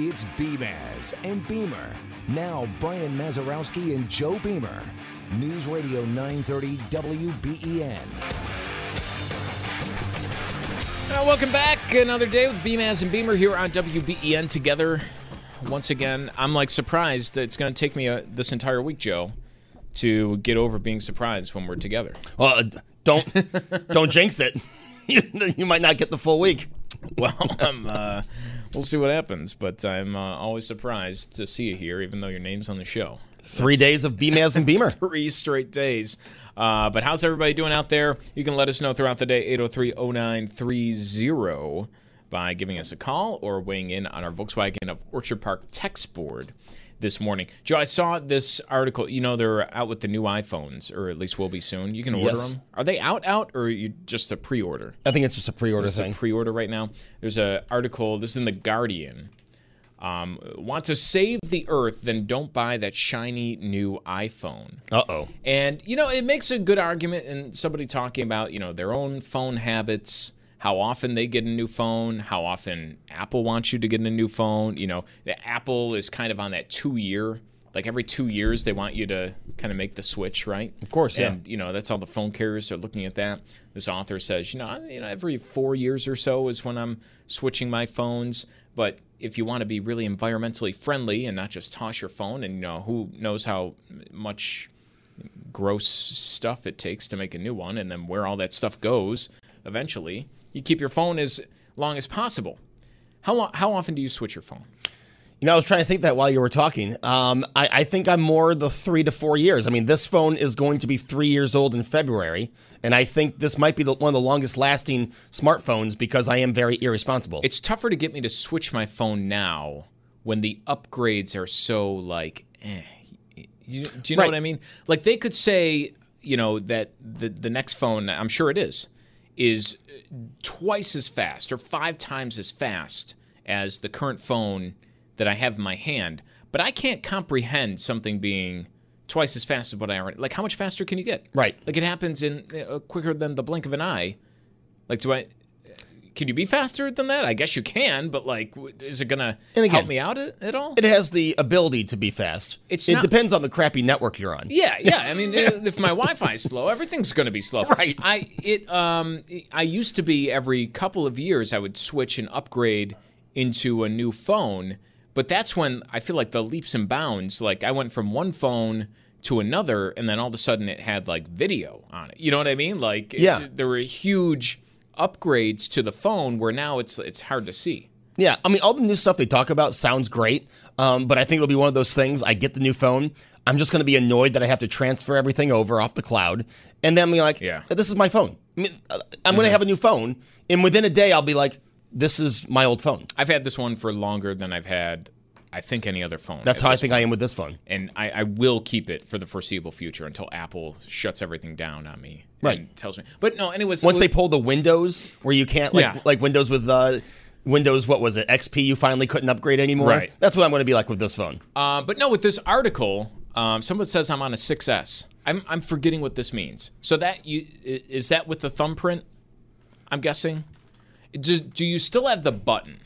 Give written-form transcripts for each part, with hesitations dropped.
It's B-Maz and Beamer. Now Brian Mazurowski and Joe Beamer. News Radio 930 WBEN. Welcome back. Another day with B-Maz and Beamer here on WBEN together. Once again, I'm surprised that it's going to take me this entire week, Joe, to get over being surprised when we're together. Well, don't jinx it. You might not get the full week. Well, we'll see what happens, but I'm always surprised to see you here, even though your name's on the show. 3 days of B-Maz and Beamer. 3 straight days. But how's everybody doing out there? You can let us know throughout the day, 803-0930, by giving us a call or weighing in on our Volkswagen of Orchard Park text board this morning. Joe, I saw this article. You know, they're out with the new iPhones, or at least will be soon. You can order them. Are they out, or are you just a pre-order? I think it's just a pre-order thing. It's a pre-order right now. There's an article. This is in the Guardian. Want to save the earth, then don't buy that shiny new iPhone. Uh-oh. And, it makes a good argument, and somebody talking about, their own phone habits, how often they get a new phone, how often Apple wants you to get a new phone. The Apple is kind of on that 2-year, every 2 years they want you to kind of make the switch, right? Of course, yeah. And, that's all the phone carriers are looking at that. This author says, every 4 years or so is when I'm switching my phones, but if you want to be really environmentally friendly and not just toss your phone, and who knows how much gross stuff it takes to make a new one, and then where all that stuff goes eventually, you keep your phone as long as possible. How often do you switch your phone? I was trying to think that while you were talking. I think I'm more the 3 to 4 years. This phone is going to be 3 years old in February, and I think this might be one of the longest-lasting smartphones because I am very irresponsible. It's tougher to get me to switch my phone now when the upgrades are so, Do you know what I mean? They could say, that the next phone, I'm sure it is twice as fast or 5 times as fast as the current phone that I have in my hand, but I can't comprehend something being twice as fast as what I already... how much faster can you get? Right. It happens in quicker than the blink of an eye. Can you be faster than that? I guess you can, but, is it going to help me out at all? It has the ability to be fast. It depends on the crappy network you're on. Yeah. If my Wi-Fi is slow, everything's going to be slow. Right. I used to be every couple of years I would switch and upgrade into a new phone. But that's when I feel the leaps and bounds, I went from one phone to another, and then all of a sudden it had video on it. You know what I mean? There were huge upgrades to the phone where now it's hard to see. Yeah, all the new stuff they talk about sounds great, but I think it'll be one of those things. I get the new phone. I'm just going to be annoyed that I have to transfer everything over off the cloud, and then be this is my phone. I'm going to have a new phone, and within a day I'll be this is my old phone. I've had this one for longer than I've had, I think, any other phone. That's how I think I am with this phone. And I will keep it for the foreseeable future until Apple shuts everything down on me. Right. And tells me. But no, anyways. Once they pull the Windows where you can't, Windows with Windows, what was it, XP, you finally couldn't upgrade anymore. Right. That's what I'm going to be like with this phone. But no, with this article, someone says I'm on a 6S. I'm forgetting what this means. So that is that with the thumbprint, I'm guessing? Do you still have the button?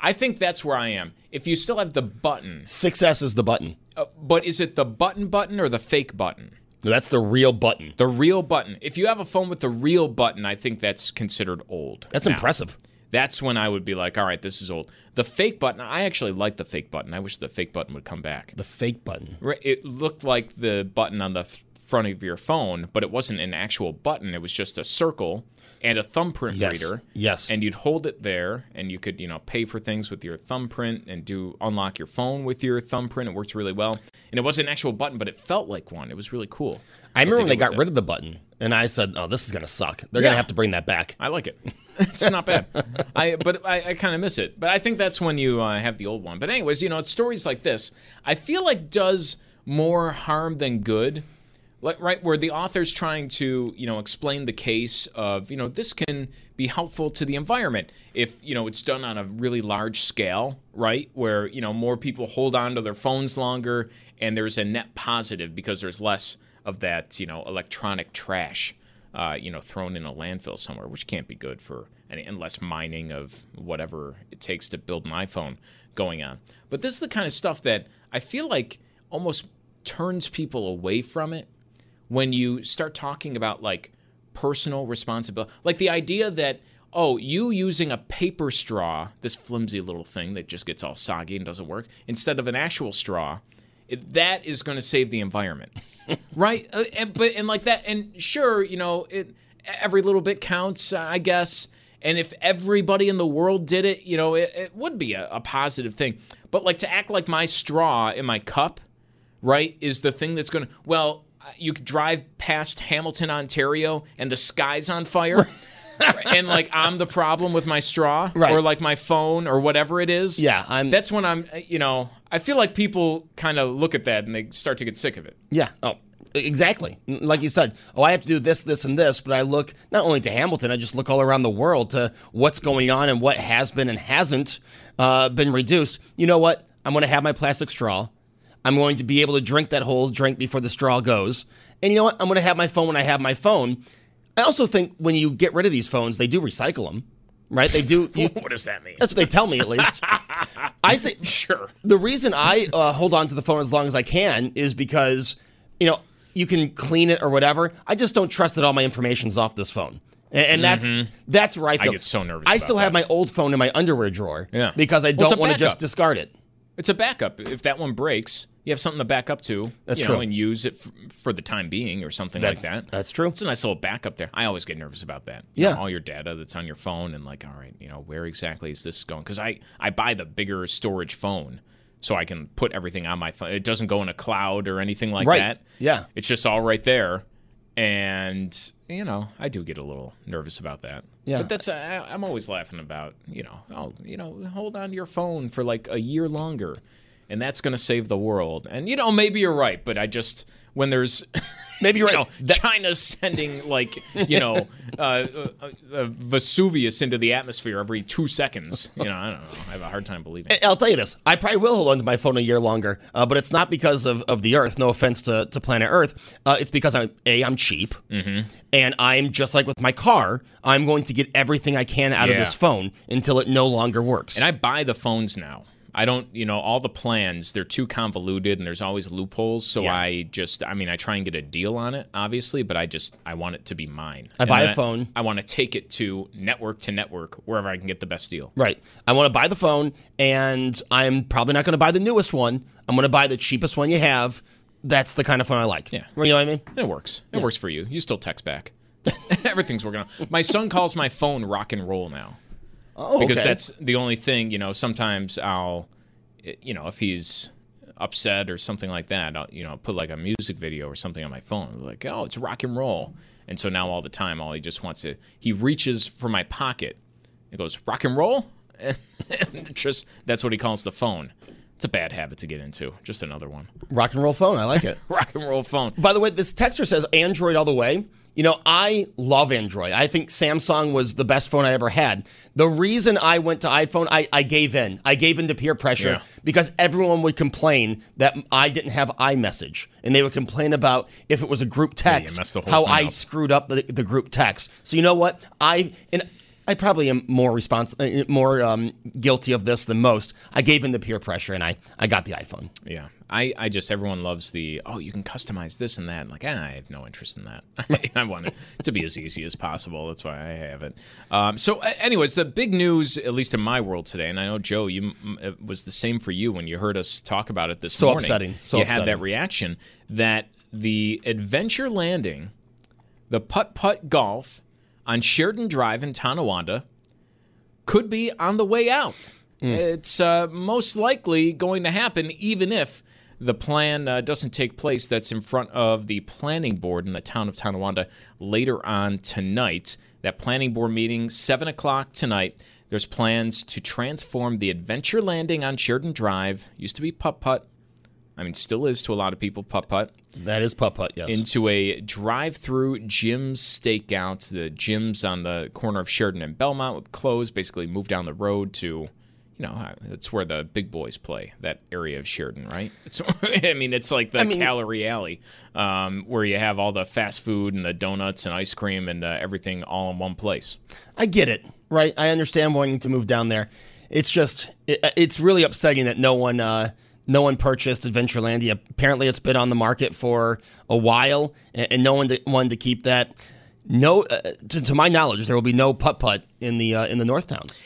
I think that's where I am. If you still have the button. 6S is the button. But is it the button or the fake button? No, that's the real button. The real button. If you have a phone with the real button, I think that's considered old. That's impressive. That's when I would be like, all right, this is old. The fake button, I actually like the fake button. I wish the fake button would come back. The fake button. It looked like the button on the front of your phone, but it wasn't an actual button. It was just a circle and a thumbprint reader. Yes. And you'd hold it there, and you could, you know, pay for things with your thumbprint and do unlock your phone with your thumbprint. It worked really well. And it wasn't an actual button, but it felt like one. It was really cool. I remember when they got rid of the button, and I said, oh, this is going to suck. They're going to have to bring that back. I like it. It's not bad. But I kind of miss it. But I think that's when you have the old one. But anyways, you know, it's stories like this I feel like does more harm than good. Like, right, where the author's trying to, you know, explain the case of, you know, this can be helpful to the environment if, you know, it's done on a really large scale, right, where, you know, more people hold on to their phones longer and there's a net positive because there's less of that, you know, electronic trash, you know, thrown in a landfill somewhere, which can't be good for any endless mining of whatever it takes to build an iPhone going on. But this is the kind of stuff that I feel like almost turns people away from it. When you start talking about, like, personal responsibility, like the idea that, oh, you using a paper straw, this flimsy little thing that just gets all soggy and doesn't work, instead of an actual straw, that is going to save the environment, right? And like that, and sure, you know, every little bit counts, I guess. And if everybody in the world did it, you know, it would be a positive thing. But, like, to act like my straw in my cup, right, is the thing that's going to, well, you could drive past Hamilton, Ontario, and the sky's on fire. Right. And, like, I'm the problem with my straw, right, or, like, my phone or whatever it is. Yeah. That's when I'm, you know, I feel like people kind of look at that and they start to get sick of it. Yeah. Oh, exactly. Like you said, oh, I have to do this, this, and this, but I look not only to Hamilton, I just look all around the world to what's going on and what has been and hasn't been reduced. You know what? I'm going to have my plastic straw. I'm going to be able to drink that whole drink before the straw goes. And you know what? I'm going to have my phone when I have my phone. I also think when you get rid of these phones, they do recycle them, right? They do. What does that mean? That's what they tell me, at least. I say, sure. The reason I hold on to the phone as long as I can is because, you know, you can clean it or whatever. I just don't trust that all my information's off this phone. And that's where I feel. I get so nervous. I still have my old phone in my underwear drawer because I don't want to just discard it. It's a backup. If that one breaks, you have something to back up to. That's true. And use it for the time being or something like that. That's true. It's a nice little backup there. I always get nervous about that. You know, all your data that's on your phone and, like, all right, you know, where exactly is this going? Because I buy the bigger storage phone so I can put everything on my phone. It doesn't go in a cloud or anything like that. Yeah. It's just all right there. And, you know, I do get a little nervous about that. Yeah. But that's, I'm always laughing about, you know, oh, you know, hold on to your phone for like a year longer, and that's going to save the world. And, you know, maybe you're right, but I just, when there's, maybe you're right. You know, China's sending, like, you know, Vesuvius into the atmosphere every 2 seconds. You know, I don't know. I have a hard time believing it. I'll tell you this. I probably will hold on to my phone a year longer, but it's not because of the Earth. No offense to planet Earth. It's because, I'm cheap, and I'm just like with my car. I'm going to get everything I can out of this phone until it no longer works. And I buy the phones now. I don't, you know, all the plans, they're too convoluted and there's always loopholes. So I try and get a deal on it, obviously, but I want it to be mine. I buy a phone. I want to take it to network, wherever I can get the best deal. Right. I want to buy the phone, and I'm probably not going to buy the newest one. I'm going to buy the cheapest one you have. That's the kind of phone I like. Yeah. You know what I mean? It works. It works for you. You still text back. Everything's working on. My son calls my phone rock and roll now. Oh, okay. Because that's the only thing, you know, sometimes I'll, you know, if he's upset or something like that, I'll, you know, put like a music video or something on my phone. Like, oh, it's rock and roll. And so now all the time, all he just wants to, he reaches for my pocket and goes, rock and roll? And just, that's what he calls the phone. It's a bad habit to get into. Just another one. Rock and roll phone. I like it. Rock and roll phone. By the way, this texter says Android all the way. You know, I love Android. I think Samsung was the best phone I ever had. The reason I went to iPhone, I gave in. I gave in to peer pressure because everyone would complain that I didn't have iMessage. And they would complain about if it was a group text, how I screwed up the group text. So you know what? I probably am more guilty of this than most. I gave in to peer pressure, and I got the iPhone. Yeah. I just, everyone loves the, oh, you can customize this and that. Like, I have no interest in that. I want it to be as easy as possible. That's why I have it. So anyways, the big news, at least in my world today, and I know, Joe, it was the same for you when you heard us talk about it this morning. So upsetting. You had that reaction that the Adventure Landing, the putt-putt golf on Sheridan Drive in Tonawanda could be on the way out. It's most likely going to happen even if the plan doesn't take place. That's in front of the planning board in the town of Tonawanda later on tonight. That planning board meeting, 7 o'clock tonight. There's plans to transform the Adventure Landing on Sheridan Drive. Used to be Putt-Putt. I mean, still is to a lot of people, Putt-Putt. That is Putt-Putt, yes. Into a drive-through Jim's Steakout. The Jim's on the corner of Sheridan and Belmont would close, basically move down the road to... You know, that's where the big boys play, that area of Sheridan, right? It's like the Calorie Alley where you have all the fast food and the donuts and ice cream and everything all in one place. I get it, right? I understand wanting to move down there. It's just, it's really upsetting that no one purchased Adventurelandia. Apparently, it's been on the market for a while, and no one wanted to keep that. No, to my knowledge, there will be no putt-putt in the North Towns.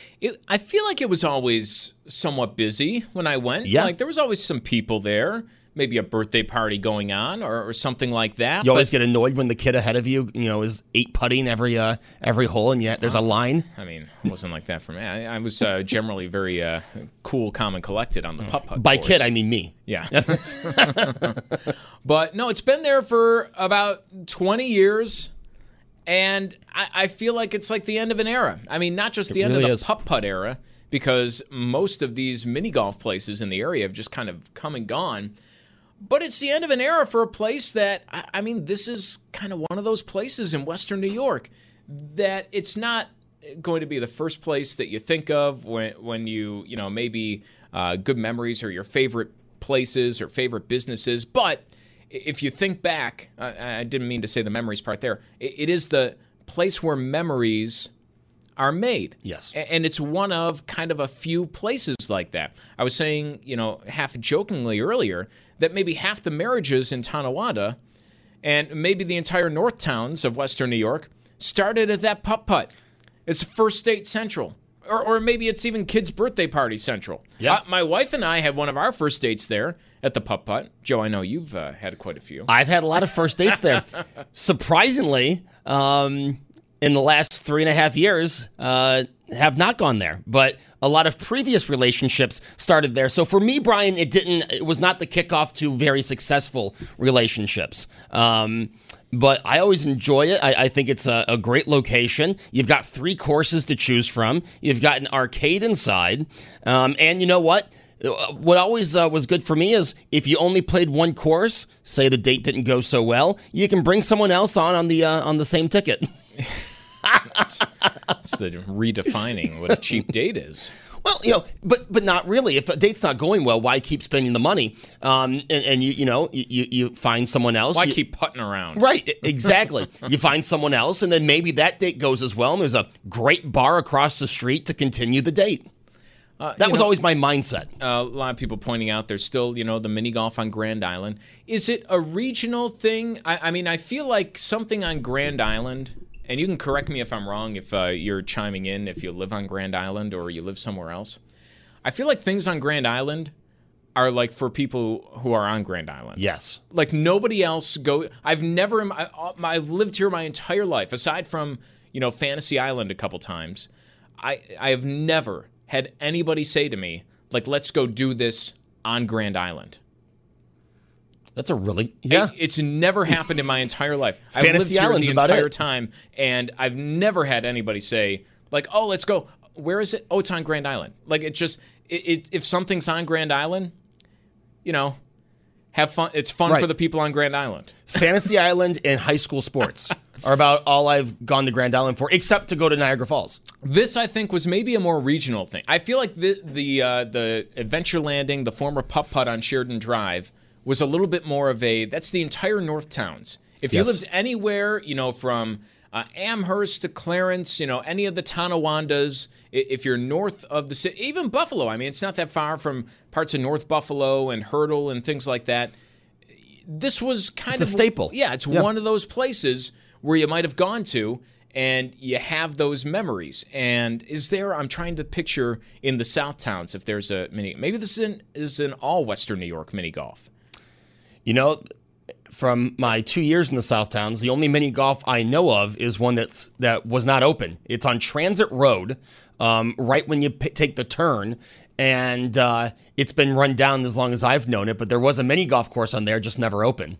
I feel like it was always somewhat busy when I went. Yeah. Like, there was always some people there, maybe a birthday party going on or something like that. You always get annoyed when the kid ahead of you, is 8-putting every hole, and yet there's a line. I mean, it wasn't like that for me. I was generally very cool, calm, and collected on the putt-putt By course. Kid, I mean me. Yeah. But, no, it's been there for about 20 years. And I feel like it's like the end of an era. I mean, not just the end of the putt-putt era, because most of these mini-golf places in the area have just kind of come and gone. But it's the end of an era for a place that, I mean, this is kind of one of those places in Western New York that it's not going to be the first place that you think of when you know, maybe good memories or your favorite places or favorite businesses, but... If you think back, I didn't mean to say the memories part there. It is the place where memories are made. Yes. And it's one of kind of a few places like that. I was saying, half jokingly earlier, that maybe half the marriages in Tonawanda and maybe the entire North Towns of Western New York started at that putt-putt. It's First State Central. Or maybe it's even Kids' Birthday Party Central. Yeah. My wife and I had one of our first dates there at the Putt-Putt. Joe, I know you've had quite a few. I've had a lot of first dates there. Surprisingly, in the last 3.5 years, have not gone there. But a lot of previous relationships started there. So for me, Brian, it was not the kickoff to very successful relationships. But I always enjoy it. I think it's a great location. You've got 3 courses to choose from. You've got an arcade inside. And you know what? What always was good for me is if you only played one course, say the date didn't go so well, you can bring someone else on the same ticket. It's the redefining what a cheap date is. Well, but not really. If a date's not going well, why keep spending the money? And you find someone else. Why keep putting around? Right, exactly. You find someone else, and then maybe that date goes as well, and there's a great bar across the street to continue the date. That was always my mindset. A lot of people pointing out there's still, the mini golf on Grand Island. Is it a regional thing? I mean, I feel like something on Grand Island... And you can correct me if I'm wrong, if you're chiming in, if you live on Grand Island or you live somewhere else. I feel like things on Grand Island are like for people who are on Grand Island. Yes. Like nobody else go. I've lived here my entire life, aside from, Fantasy Island a couple times. I have never had anybody say to me, like, let's go do this on Grand Island. That's a really... Yeah. It's never happened in my entire life. Fantasy I've lived here the entire time, and I've never had anybody say, like, oh, let's go. Where is it? Oh, it's on Grand Island. Like, it just... If something's on Grand Island, have fun. It's fun right. For the people on Grand Island. Fantasy Island and high school sports are about all I've gone to Grand Island for, except to go to Niagara Falls. This, I think, was maybe a more regional thing. I feel like the Adventure Landing, the former Putt-Putt on Sheridan Drive... was a little bit more of that's the entire North Towns. If you lived anywhere, from Amherst to Clarence, you know, any of the Tonawandas, if you're north of the city, even Buffalo. I mean, it's not that far from parts of North Buffalo and Hurdle and things like that. This was kind of a staple. Yeah, it's one of those places where you might have gone to and you have those memories. And is there, I'm trying to picture in the South Towns, if there's a mini, maybe this is an all-Western New York mini golf. You know, from my 2 years in the South Towns, the only mini golf I know of is one that was not open. It's on Transit Road, right when you take the turn, and it's been run down as long as I've known it. But there was a mini golf course on there, just never open.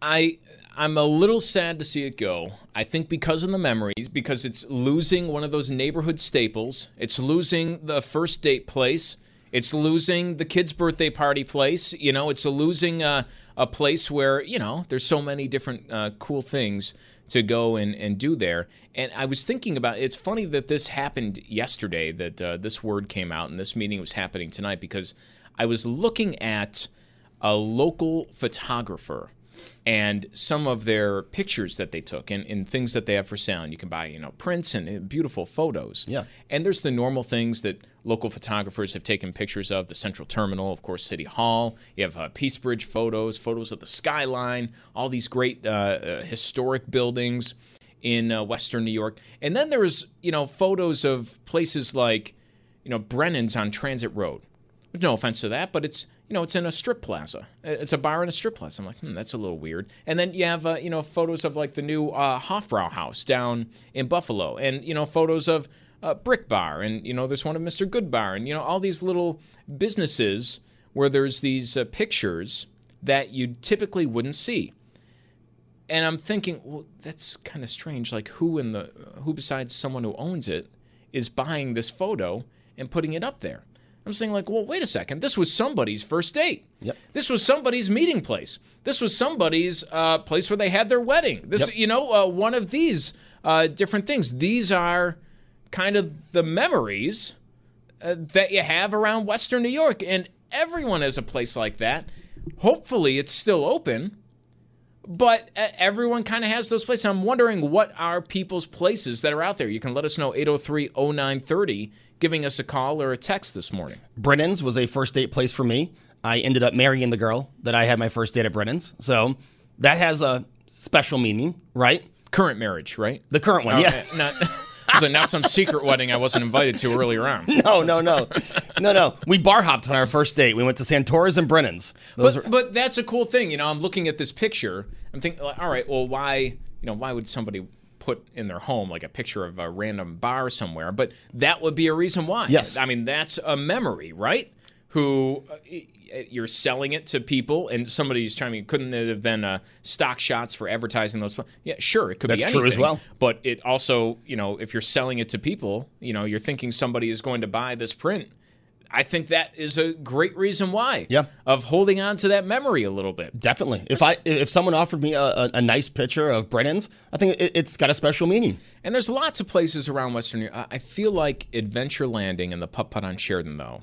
I'm a little sad to see it go. I think because of the memories, because it's losing one of those neighborhood staples. It's losing the first date place. It's losing the kids' birthday party place. You know, it's losing a place where, you know, there's so many different cool things to go and do there. And I was thinking about, it's funny that this happened yesterday, that this word came out and this meeting was happening tonight, because I was looking at a local photographer and some of their pictures that they took and things that they have for sale. And you can buy, you know, prints and beautiful photos. Yeah. And there's the normal things that local photographers have taken pictures of, the Central Terminal, of course, City Hall. You have Peacebridge photos, photos of the skyline, all these great historic buildings in Western New York. And then there was, you know, photos of places like, you know, Brennan's on Transit Road. No offense to that, but it's, you know, it's in a strip plaza. It's a bar in a strip plaza. I'm like, that's a little weird. And then you have, you know, photos of like the new Hofbrauhaus down in Buffalo, and, you know, photos of Brick Bar, and, you know, there's one of Mr. Goodbar, and, you know, all these little businesses where there's these pictures that you typically wouldn't see. And I'm thinking, well, that's kind of strange. Like, who besides someone who owns it is buying this photo and putting it up there? I'm saying, like, well, wait a second. This was somebody's first date. Yep. This was somebody's meeting place. This was somebody's place where they had their wedding. This, you know, one of these different things. These are kind of the memories that you have around Western New York, and everyone has a place like that. Hopefully, it's still open, but everyone kind of has those places. I'm wondering, what are people's places that are out there? You can let us know, 803-0930, giving us a call or a text this morning. Brennan's was a first date place for me. I ended up marrying the girl that I had my first date at Brennan's. So that has a special meaning, right? Current marriage, right? The current one, yeah. So not some secret wedding I wasn't invited to earlier on. No. We bar hopped on our first date. We went to Santora's and Brennan's. But that's a cool thing. You know, I'm looking at this picture. I'm thinking, like, all right, well, why would somebody put in their home like a picture of a random bar somewhere? But that would be a reason why. Yes. I mean, that's a memory, right? Who you're selling it to people, and somebody's trying to, couldn't it have been stock shots for advertising those? Yeah, sure, it could be anything. That's true as well. But it also, you know, if you're selling it to people, you know, you're thinking somebody is going to buy this print. I think that is a great reason why. Yeah. Of holding on to that memory a little bit. Definitely. If someone offered me a nice picture of Brennan's, I think it's got a special meaning. And there's lots of places around Western New York. I feel like Adventure Landing and the Putt-Putt on Sheridan, though,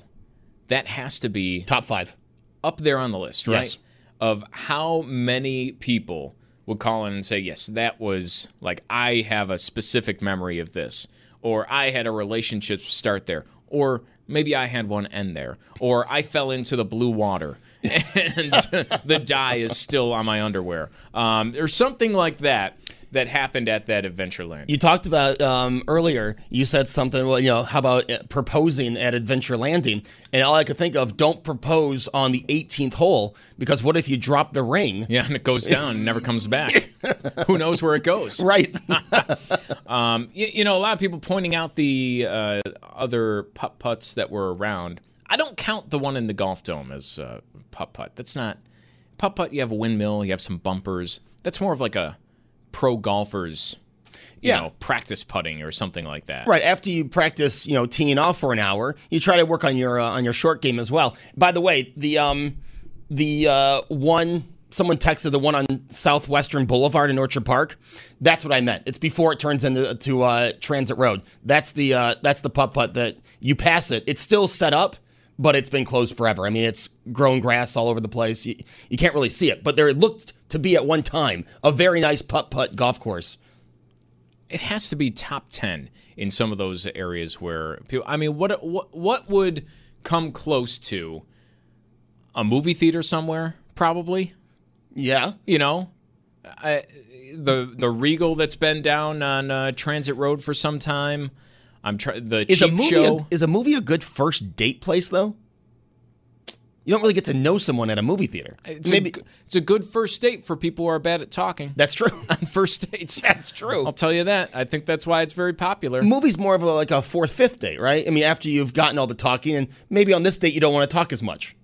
that has to be top five, up there on the list, right? Yes. Of how many people would call in and say, yes, that was, like, I have a specific memory of this, or I had a relationship start there, or maybe I had one end there, or I fell into the blue water and the dye is still on my underwear, or something like that. That happened at that Adventureland. You talked about earlier, you said something, well, you know, how about proposing at Adventure Landing? And all I could think of, don't propose on the 18th hole, because what if you drop the ring? Yeah, and it goes down and never comes back. Who knows where it goes? Right. You know, a lot of people pointing out the other putt-putts that were around. I don't count the one in the Golf Dome as putt-putt. That's not – putt-putt, you have a windmill, you have some bumpers. That's more of like a – pro golfers, you know, practice putting or something like that. Right. After you practice, you know, teeing off for an hour, you try to work on your short game as well. By the way, the one, someone texted the one on Southwestern Boulevard in Orchard Park. That's what I meant. It's before it turns into Transit Road. That's the putt-putt that you pass it. It's still set up, but it's been closed forever. I mean, it's grown grass all over the place. You can't really see it, but there it looked to be at one time a very nice putt-putt golf course. it has to be top 10 in some of those areas where people, I mean, what would come close to a movie theater somewhere? Probably. Yeah. You know, the Regal that's been down on Transit Road for some time. Is a movie a good first date place though? You don't really get to know someone at a movie theater. It's a good first date for people who are bad at talking. That's true. On first dates. That's true. I'll tell you that. I think that's why it's very popular. Movie's more of like a fourth, fifth date, right? I mean, after you've gotten all the talking, and maybe on this date you don't want to talk as much.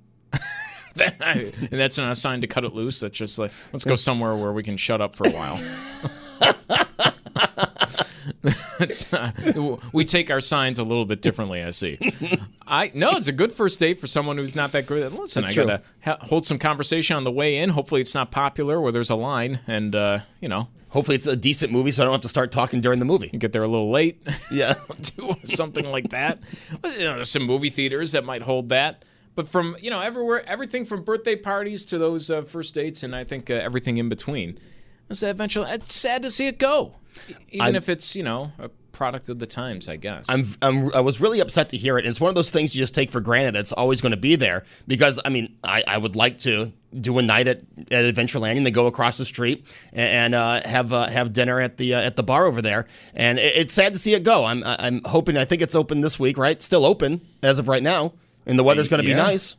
And that's not a sign to cut it loose. That's just like, let's go somewhere where we can shut up for a while. We take our signs a little bit differently, I see. No, it's a good first date for someone who's not that good. Listen, I got to hold some conversation on the way in. Hopefully it's not popular where there's a line and, you know. Hopefully it's a decent movie so I don't have to start talking during the movie. You get there a little late. Yeah. Do something like that. But, you know, there's some movie theaters that might hold that. But from, you know, everywhere, everything from birthday parties to those first dates and I think everything in between. It's sad to see it go. Even if it's, you know, a product of the times, I guess. I was really upset to hear it. And it's one of those things you just take for granted that's always going to be there. Because, I mean, I would like to do a night at Adventure Landing. They go across the street and have dinner at the bar over there. And it's sad to see it go. I'm hoping, I think it's open this week, right? Still open as of right now. And the weather's going to be nice.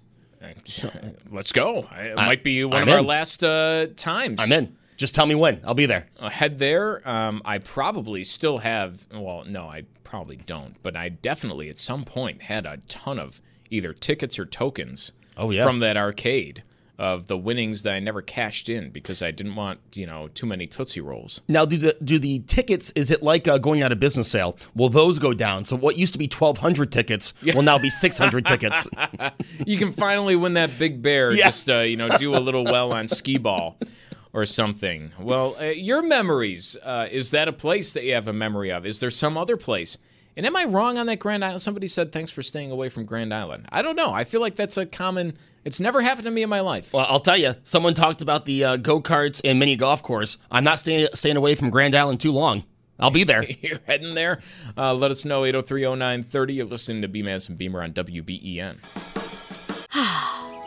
Let's go. It might be one of our last times. I'm in. Just tell me when. I'll be there. Head there. I probably still have, well, no, I probably don't, but I definitely at some point had a ton of either tickets or tokens from that arcade of the winnings that I never cashed in because I didn't want, you know, too many Tootsie Rolls. Now, do the tickets, is it like going out of business sale? Will those go down? So what used to be 1,200 tickets will now be 600 tickets. You can finally win that big bear. Yeah. Just, you know, do a little well on skee-ball. Or something. Well, your memories. Is that a place that you have a memory of? Is there some other place? And am I wrong on that Grand Island? Somebody said, thanks for staying away from Grand Island. I don't know. I feel like that's a common... It's never happened to me in my life. Well, I'll tell you. Someone talked about the go-karts and mini golf course. I'm not staying away from Grand Island too long. I'll be there. You're heading there? Let us know, 803-0930. You're listening to B-Mans and Beamer on WBEN.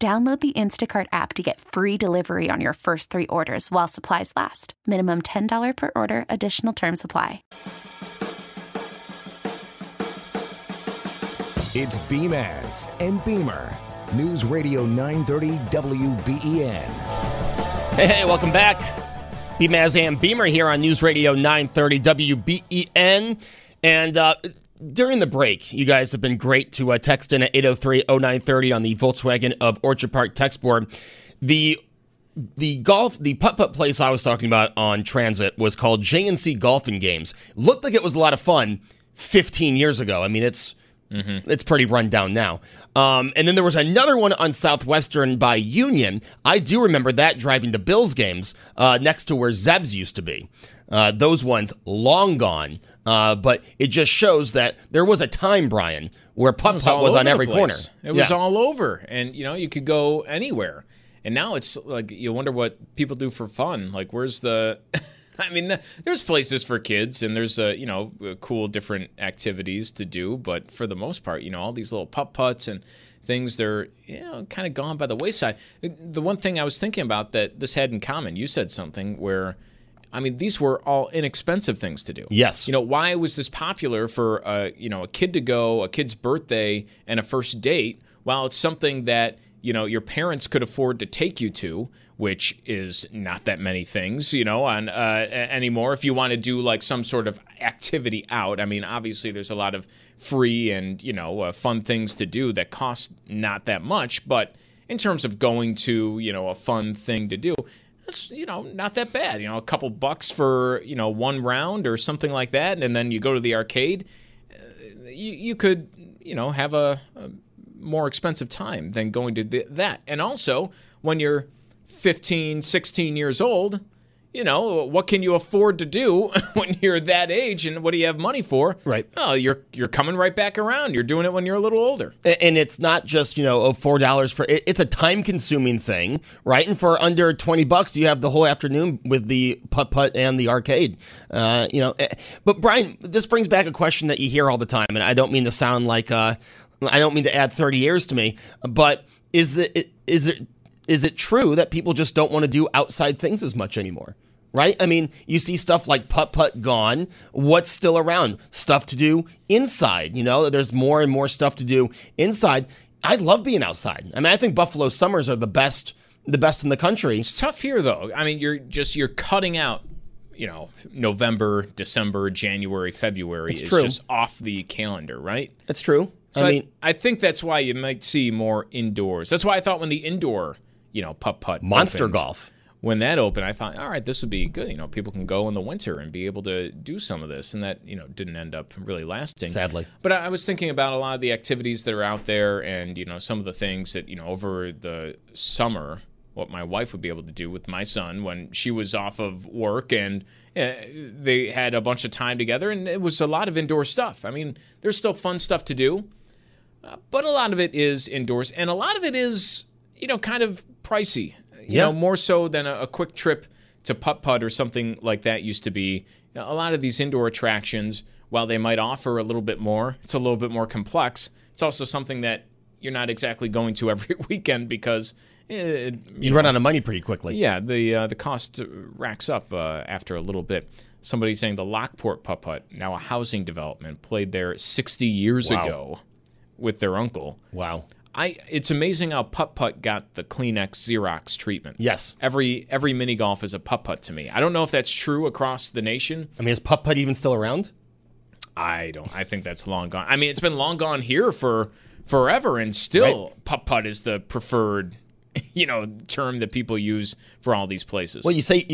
Download the Instacart app to get free delivery on your first 3 orders while supplies last. Minimum $10 per order. Additional terms apply. It's B-Mans and Beamer. News Radio 930 WBEN. Hey, welcome back. B-Mans and Beamer here on News Radio 930 WBEN. And... during the break, you guys have been great to text in at 803-0930 on the Volkswagen of Orchard Park text board. The putt-putt place I was talking about on Transit was called J&C Golf and Games. Looked like it was a lot of fun 15 years ago. I mean, it's pretty run down now. And then there was another one on Southwestern by Union. I do remember that driving to Bills games next to where Zeb's used to be. Those ones long gone. But it just shows that there was a time, Brian, where Putt-Putt was on every corner. It was all over. And, you know, you could go anywhere. And now it's like you wonder what people do for fun. Like, where's the – I mean, there's places for kids and there's, you know, cool different activities to do. But for the most part, you know, all these little putt-putts and things, they're, you know, kind of gone by the wayside. The one thing I was thinking about that this had in common, you said something where – I mean, these were all inexpensive things to do. Yes. You know, why was this popular for, you know, a kid to go, a kid's birthday, and a first date, while it's something that, you know, your parents could afford to take you to, which is not that many things, you know, on anymore. If you want to do, like, some sort of activity out, I mean, obviously there's a lot of free and, you know, fun things to do that cost not that much. But in terms of going to, you know, a fun thing to do, that's, you know, not that bad. You know, a couple bucks for, you know, one round or something like that, and then you go to the arcade. You could, you know, have a more expensive time than going to that. And also, when you're 15, 16 years old, you know, what can you afford to do when you're that age, and what do you have money for? Right. Oh, you're coming right back around. You're doing it when you're a little older. And it's not just, you know, $4 for it's a time-consuming thing, right? And for under $20, you have the whole afternoon with the putt-putt and the arcade. You know, but Brian, this brings back a question that you hear all the time, and I don't mean to sound like I don't mean to add 30 years to me, but is it true that people just don't want to do outside things as much anymore, right? I mean, you see stuff like putt-putt gone. What's still around? Stuff to do inside. You know, there's more and more stuff to do inside. I love being outside. I mean, I think Buffalo summers are the best in the country. It's tough here, though. I mean, you're cutting out, you know, November, December, January, February. It's true. Just off the calendar, right? That's true. So I mean, I think that's why you might see more indoors. That's why I thought when the indoor, you know, putt-putt monster opened, golf. When that opened, I thought, all right, this would be good. You know, people can go in the winter and be able to do some of this. And that, you know, didn't end up really lasting. Sadly. But I was thinking about a lot of the activities that are out there and, you know, some of the things that, you know, over the summer, what my wife would be able to do with my son when she was off of work and they had a bunch of time together. And it was a lot of indoor stuff. I mean, there's still fun stuff to do, but a lot of it is indoors. And a lot of it is, you know, kind of pricey, you know, more so than a quick trip to putt-putt or something like that used to be. Now, a lot of these indoor attractions, while they might offer a little bit more, it's a little bit more complex. It's also something that you're not exactly going to every weekend because you run out of money pretty quickly. Yeah, the cost racks up after a little bit. Somebody saying the Lockport putt-putt, now a housing development, played there 60 years ago with their uncle. Wow. It's amazing how putt-putt got the Kleenex Xerox treatment. Yes. Every mini-golf is a putt-putt to me. I don't know if that's true across the nation. I mean, is putt-putt even still around? I think that's long gone. I mean, it's been long gone here for forever, and still putt-putt is the preferred, you know, term that people use for all these places. Well, you say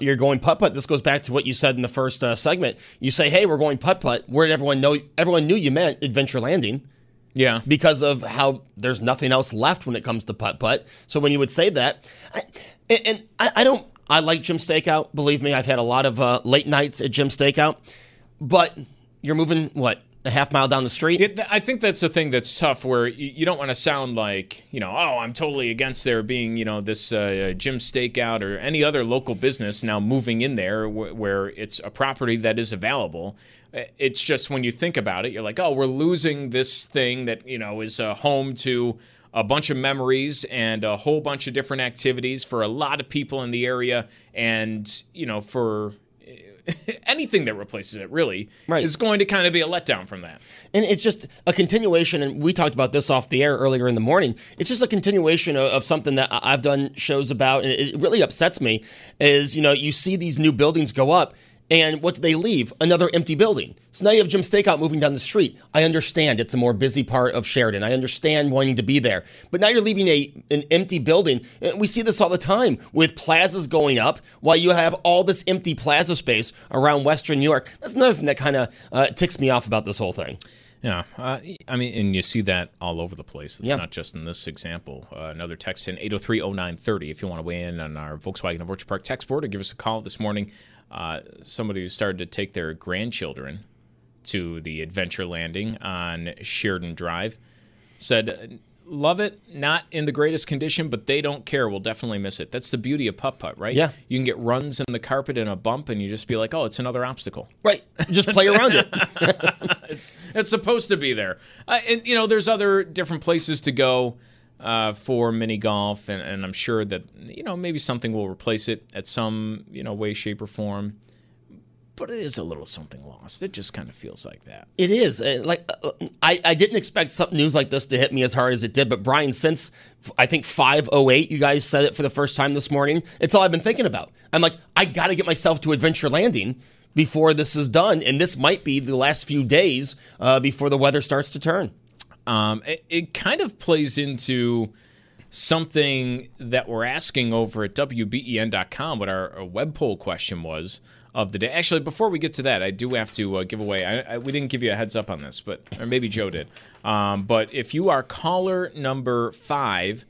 you're going putt-putt. This goes back to what you said in the first segment. You say, hey, we're going putt-putt. Where did everyone know? Everyone knew you meant Adventure Landing. Yeah. Because of how there's nothing else left when it comes to putt-putt. So when you would say that, I like Jim's Steakout. Believe me, I've had a lot of late nights at Jim's Steakout. But you're moving, what, a half mile down the street? Yeah, I think that's the thing that's tough, where you don't want to sound like, you know, oh, I'm totally against there being, you know, this Jim's Steakout or any other local business now moving in there where it's a property that is available. It's just when you think about it, you're like, oh, we're losing this thing that, you know, is a home to a bunch of memories and a whole bunch of different activities for a lot of people in the area. And, you know, for anything that replaces it, really, is going to kind of be a letdown from that. And it's just a continuation, and we talked about this off the air earlier in the morning. It's just a continuation of something that I've done shows about, and it really upsets me, is, you know, you see these new buildings go up, and what do they leave? Another empty building. So now you have Jim's Steakout moving down the street. I understand it's a more busy part of Sheridan. I understand wanting to be there. But now you're leaving an empty building. And we see this all the time with plazas going up while you have all this empty plaza space around Western New York. That's another thing that kind of ticks me off about this whole thing. Yeah. I mean, and you see that all over the place. It's not just in this example. Another text in 803-0930 if you want to weigh in on our Volkswagen of Orchard Park text board, or give us a call this morning. somebody who started to take their grandchildren to the Adventure Landing on Sheridan Drive said, love it, not in the greatest condition, but they don't care. We'll definitely miss it. That's the beauty of Putt-Putt, right? Yeah. You can get runs in the carpet and a bump, and you just be like, oh, it's another obstacle. Right. Just play around it. It's supposed to be there. And, you know, there's other different places to go for mini golf, and I'm sure that, you know, maybe something will replace it at some, you know, way, shape, or form. But it is a little something lost. It just kind of feels like that. It is. Like I didn't expect something news like this to hit me as hard as it did. But, Brian, since I think 5:08, you guys said it for the first time this morning, it's all I've been thinking about. I'm like, I got to get myself to Adventure Landing before this is done. And this might be the last few days before the weather starts to turn. It kind of plays into something that we're asking over at WBEN.com, what our web poll question was of the day. Actually, before we get to that, I do have to give away. We didn't give you a heads up on this, but or maybe Joe did. But if you are caller number 5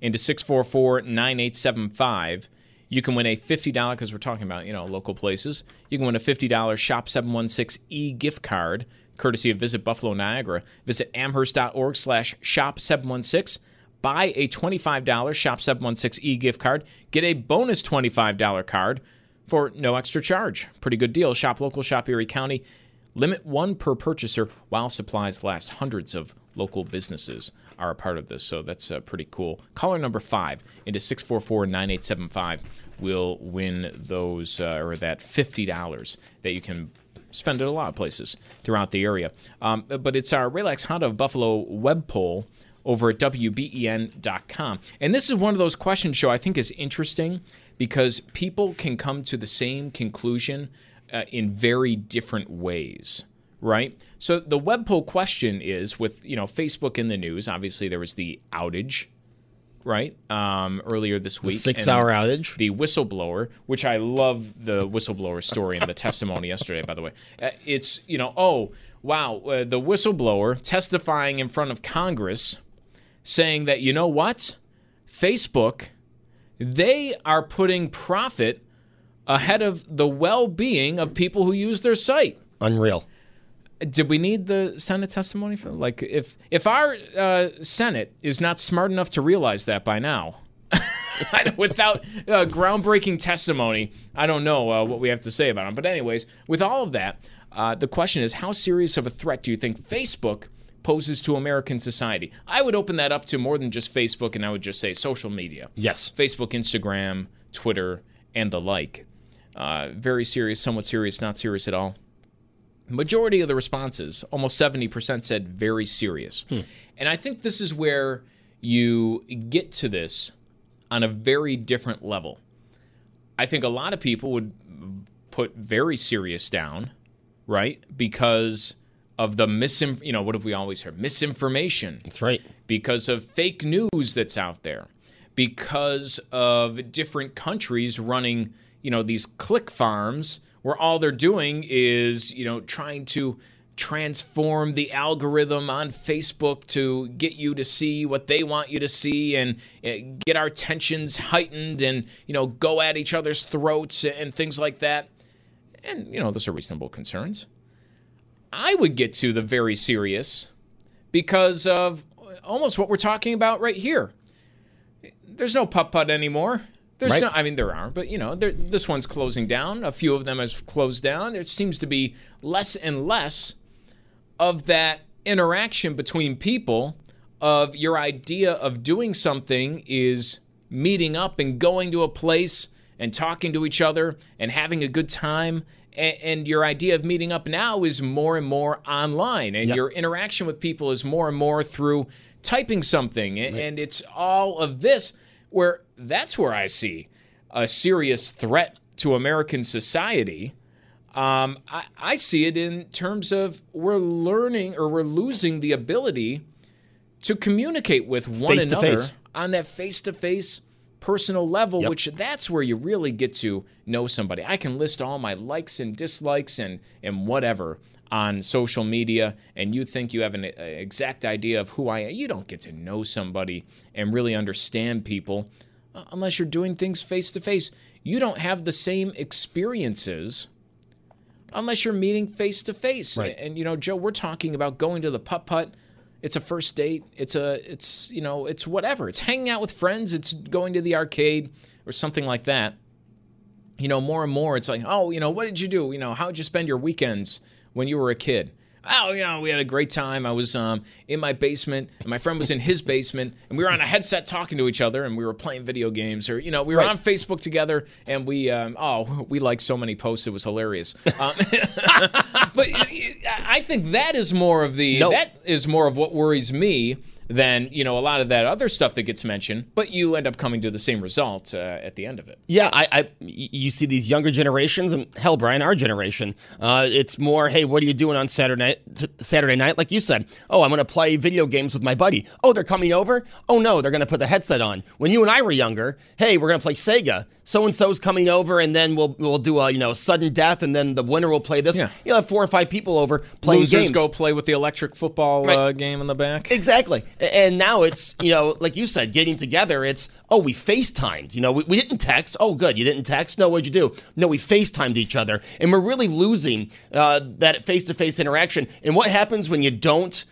into 644-9875, you can win a $50, because we're talking about, you know, local places. You can win a $50 Shop 716 e-gift card, courtesy of Visit Buffalo Niagara. Visit Amherst.org/Shop716. Buy a $25 Shop 716 e-gift card. Get a bonus $25 card for no extra charge. Pretty good deal. Shop local, shop Erie County. Limit one per purchaser while supplies last. Hundreds of local businesses are a part of this, so that's pretty cool. Caller number 5 into 644-9875 will win those or that $50 that you can spend at a lot of places throughout the area. But it's our Relax Honda of Buffalo web poll over at WBEN.com. And this is one of those questions, Joe, I think is interesting, because people can come to the same conclusion in very different ways, right? So the web poll question is, with, you know, Facebook in the news, obviously there was the outage, right, earlier this week. The 6-hour outage. The whistleblower, which I love the whistleblower story and the testimony yesterday, by the way. It's, you know, oh, wow, the whistleblower testifying in front of Congress saying that, you know what, Facebook, they are putting profit ahead of the well-being of people who use their site. Unreal. Did we need the Senate testimony for, like, if our Senate is not smart enough to realize that by now, without groundbreaking testimony, I don't know what we have to say about them. But anyways, with all of that, the question is, how serious of a threat do you think Facebook poses to American society? I would open that up to more than just Facebook, and I would just say social media. Yes. Facebook, Instagram, Twitter, and the like. Very serious, somewhat serious, not serious at all. Majority of the responses, almost 70%, said very serious. And I think this is where you get to this on a very different level. I think a lot of people would put very serious down, right? Because of the you know, what have we always heard? Misinformation. That's right. Because of fake news that's out there. Because of different countries running, you know, these click farms where all they're doing is, you know, trying to transform the algorithm on Facebook to get you to see what they want you to see and get our tensions heightened and, you know, go at each other's throats and things like that. And, you know, those are reasonable concerns. I would get to the very serious because of almost what we're talking about right here. There's no putt-putt anymore. There's right? No, I mean, there are, but, you know, this one's closing down. A few of them have closed down. There seems to be less and less of that interaction between people of your idea of doing something is meeting up and going to a place and talking to each other and having a good time. And your idea of meeting up now is more and more online. And yep. Your interaction with people is more and more through typing something. Right. And it's all of this where that's where I see a serious threat to American society. I see it in terms of we're learning or we're losing the ability to communicate with one another on that face-to-face personal level, yep. Which that's where you really get to know somebody. I can list all my likes and dislikes and whatever on social media, and you think you have an exact idea of who I am. You don't get to know somebody and really understand people unless you're doing things face-to-face. You don't have the same experiences unless you're meeting face-to-face. Right. And, you know, Joe, we're talking about going to the putt-putt. It's a first date. It's you know, it's whatever. It's hanging out with friends. It's going to the arcade or something like that. You know, more and more, it's like, oh, you know, what did you do? You know, how did you spend your weekends when you were a kid? Oh, you know, we had a great time. I was in my basement, and my friend was in his basement, and we were on a headset talking to each other, and we were playing video games, or, you know, we were on Facebook together, and we liked so many posts. It was hilarious. But I think that is more of what worries me than, you know, a lot of that other stuff that gets mentioned, but you end up coming to the same result at the end of it. Yeah, you see these younger generations, and hell, Brian, our generation, it's more, hey, what are you doing on Saturday night? Like you said, oh, I'm going to play video games with my buddy. Oh, they're coming over? Oh, no, they're going to put the headset on. When you and I were younger, hey, we're going to play Sega. So-and-so's coming over, and then we'll do a, you know, sudden death, and then the winner will play this. Yeah. You'll have 4 or 5 people over playing games. Losers go play with the electric football game in the back. Exactly. And now it's, you know, like you said, getting together, it's, oh, we FaceTimed. You know, we didn't text. Oh, good. You didn't text? No, what'd you do? No, we FaceTimed each other. And we're really losing that face-to-face interaction. And what happens when you don't?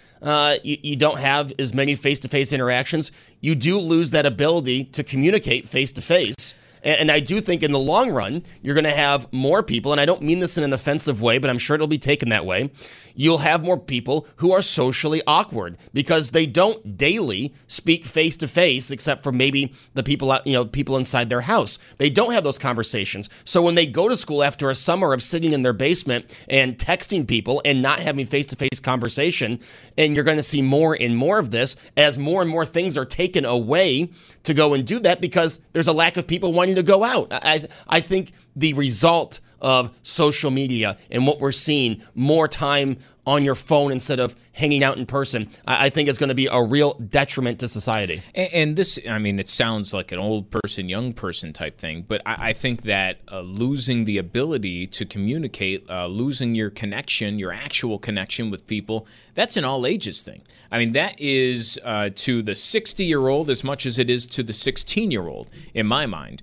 You don't have as many face-to-face interactions. You do lose that ability to communicate face-to-face. And I do think in the long run, you're going to have more people, and I don't mean this in an offensive way, but I'm sure it'll be taken that way. You'll have more people who are socially awkward because they don't daily speak face to face, except for maybe the people, you know, people inside their house. They don't have those conversations. So when they go to school after a summer of sitting in their basement and texting people and not having face to face conversation, and you're going to see more and more of this as more and more things are taken away to go and do that because there's a lack of people wanting to go out. I think the result of social media and what we're seeing, more time on your phone instead of hanging out in person, I think it's going to be a real detriment to society. And this, I mean, it sounds like an old person, young person type thing, but I think that losing the ability to communicate, losing your connection, your actual connection with people, that's an all ages thing. I mean, that is to the 60-year-old as much as it is to the 16-year-old, in my mind.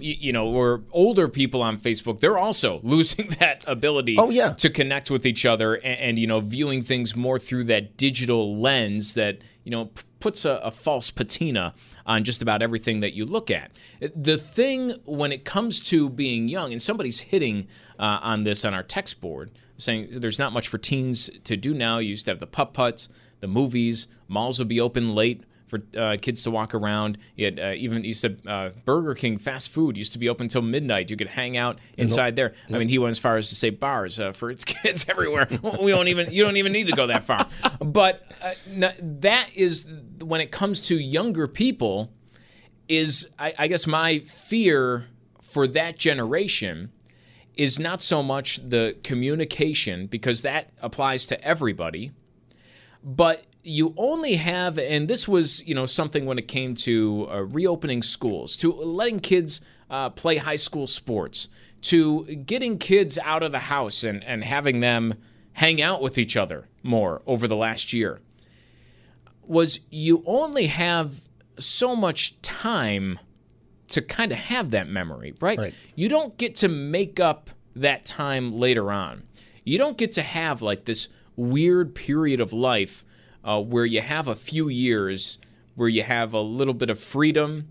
You know, or older people on Facebook, they're also losing that ability to connect with each other and, you know, viewing things more through that digital lens that, you know, puts a false patina on just about everything that you look at. The thing when it comes to being young, and somebody's hitting on this on our text board, saying there's not much for teens to do now. You used to have the putt-putts, the movies, malls would be open late for kids to walk around. You had even used to Burger King fast food used to be open till midnight. You could hang out inside there. I mean, he went as far as to say bars for its kids everywhere. You don't even need to go that far. But that is when it comes to younger people. Is I guess my fear for that generation is not so much the communication, because that applies to everybody, but you only have, and this was, you know, something when it came to reopening schools, to letting kids play high school sports, to getting kids out of the house and having them hang out with each other more over the last year, was you only have so much time to kind of have that memory, right? You don't get to make up that time later on. You don't get to have like this weird period of life where you have a few years where you have a little bit of freedom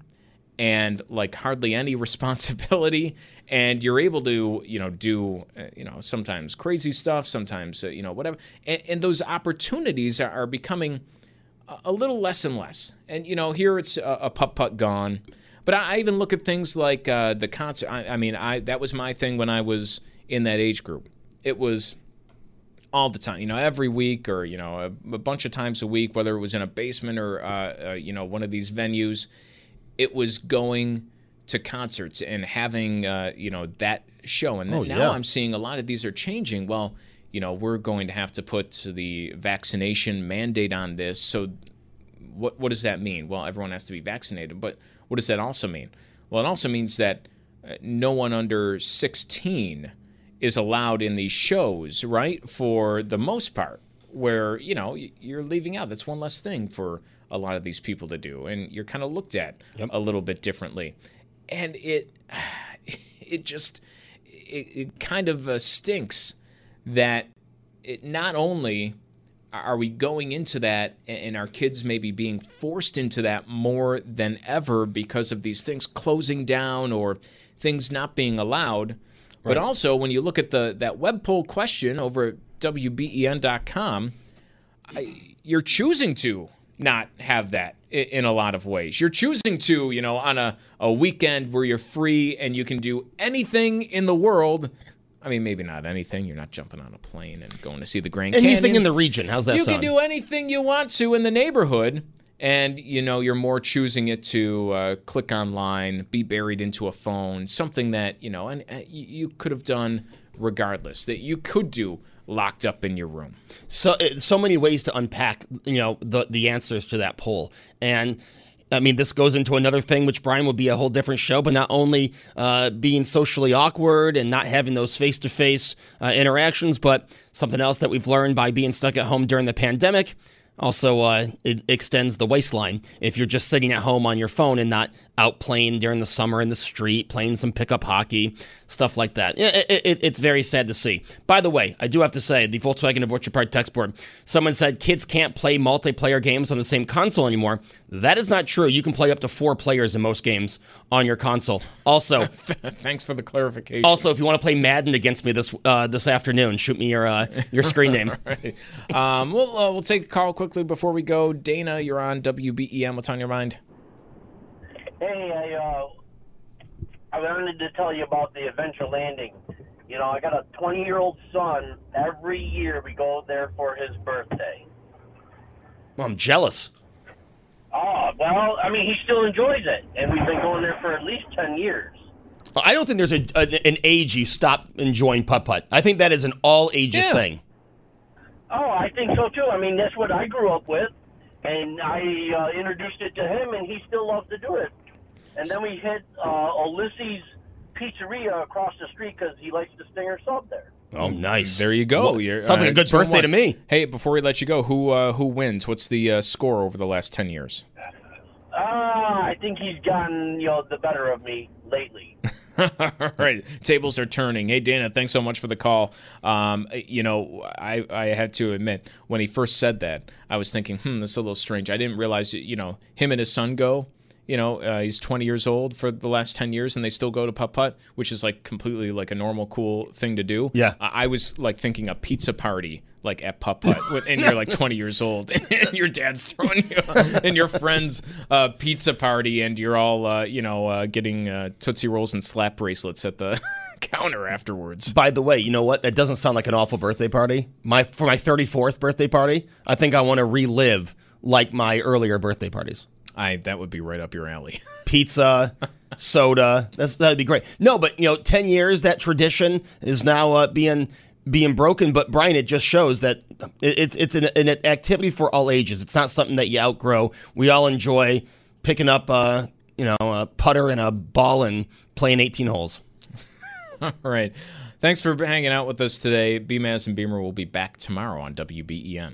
and like hardly any responsibility, and you're able to, you know, do, you know, sometimes crazy stuff, sometimes, you know, whatever. And those opportunities are becoming a little less and less. And, you know, here it's a putt-putt gone. But I even look at things like the concert. I mean, that was my thing when I was in that age group. It was all the time, you know, every week, or, you know, a bunch of times a week, whether it was in a basement or, you know, one of these venues. It was going to concerts and having, you know, that show. And then now I'm seeing a lot of these are changing. Well, you know, we're going to have to put the vaccination mandate on this. So what does that mean? Well, everyone has to be vaccinated. But what does that also mean? Well, it also means that no one under 16 is allowed in these shows, right, for the most part. where, you know, you're leaving out. That's one less thing for a lot of these people to do, and you're kind of looked at a little bit differently. And it kind of stinks that it not only are we going into that and our kids maybe being forced into that more than ever because of these things closing down or things not being allowed, but also when you look at that web poll question over at WBEN.com, you're choosing to not have that in a lot of ways. You're choosing to, you know, on a weekend where you're free and you can do anything in the world. I mean, maybe not anything. You're not jumping on a plane and going to see the Grand Canyon. Anything in the region. How's that sound? You can do anything you want to in the neighborhood. And, you know, you're more choosing it to click online, be buried into a phone, something that, you know, and you could have done regardless, that you could do locked up in your room. So many ways to unpack, you know, the answers to that poll. And I mean, this goes into another thing, which, Brian, will be a whole different show, but not only being socially awkward and not having those face-to-face interactions, but something else that we've learned by being stuck at home during the pandemic. Also, it extends the waistline if you're just sitting at home on your phone and not out playing during the summer in the street, playing some pickup hockey, stuff like that. It's very sad to see. By the way, I do have to say, the Volkswagen of Orchard Park text board, someone said kids can't play multiplayer games on the same console anymore. That is not true. You can play up to 4 players in most games on your console. Also, thanks for the clarification. Also, if you want to play Madden against me this afternoon, shoot me your screen name. Right. We'll take a call quickly before we go. Dana, you're on WBEN. What's on your mind? Hey, I wanted to tell you about the Adventure Landing. You know, I got a 20-year-old son. Every year we go there for his birthday. Well, I'm jealous. Oh, well, I mean, he still enjoys it, and we've been going there for at least 10 years. Well, I don't think there's an age you stop enjoying putt-putt. I think that is an all-ages thing. Oh, I think so, too. I mean, that's what I grew up with, and I introduced it to him, and he still loves to do it. And then we hit Ulysses Pizzeria across the street because he likes to stay or sub there. Oh, nice. There you go. Well, sounds like a good birthday to me. Hey, before we let you go, who wins? What's the score over the last 10 years? I think he's gotten the better of me lately. All right. Tables are turning. Hey, Dana, thanks so much for the call. I had to admit, when he first said that, I was thinking, this is a little strange. I didn't realize, him and his son go. He's 20 years old for the last 10 years, and they still go to putt-putt, which is like completely like a normal, cool thing to do. Yeah. I was like thinking a pizza party like at putt-putt, and you're like 20 years old, and your dad's throwing you and your friend's pizza party, and you're all, getting Tootsie Rolls and slap bracelets at the counter afterwards. By the way, you know what? That doesn't sound like an awful birthday party. For my 34th birthday party, I think I want to relive like my earlier birthday parties. That would be right up your alley. Pizza, soda, that'd be great. No, but 10 years, that tradition is now being broken. But Brian, it just shows that it's an activity for all ages. It's not something that you outgrow. We all enjoy picking up a putter and a ball and playing 18 holes. All right. Thanks for hanging out with us today. B-Maz and Beamer will be back tomorrow on WBEN.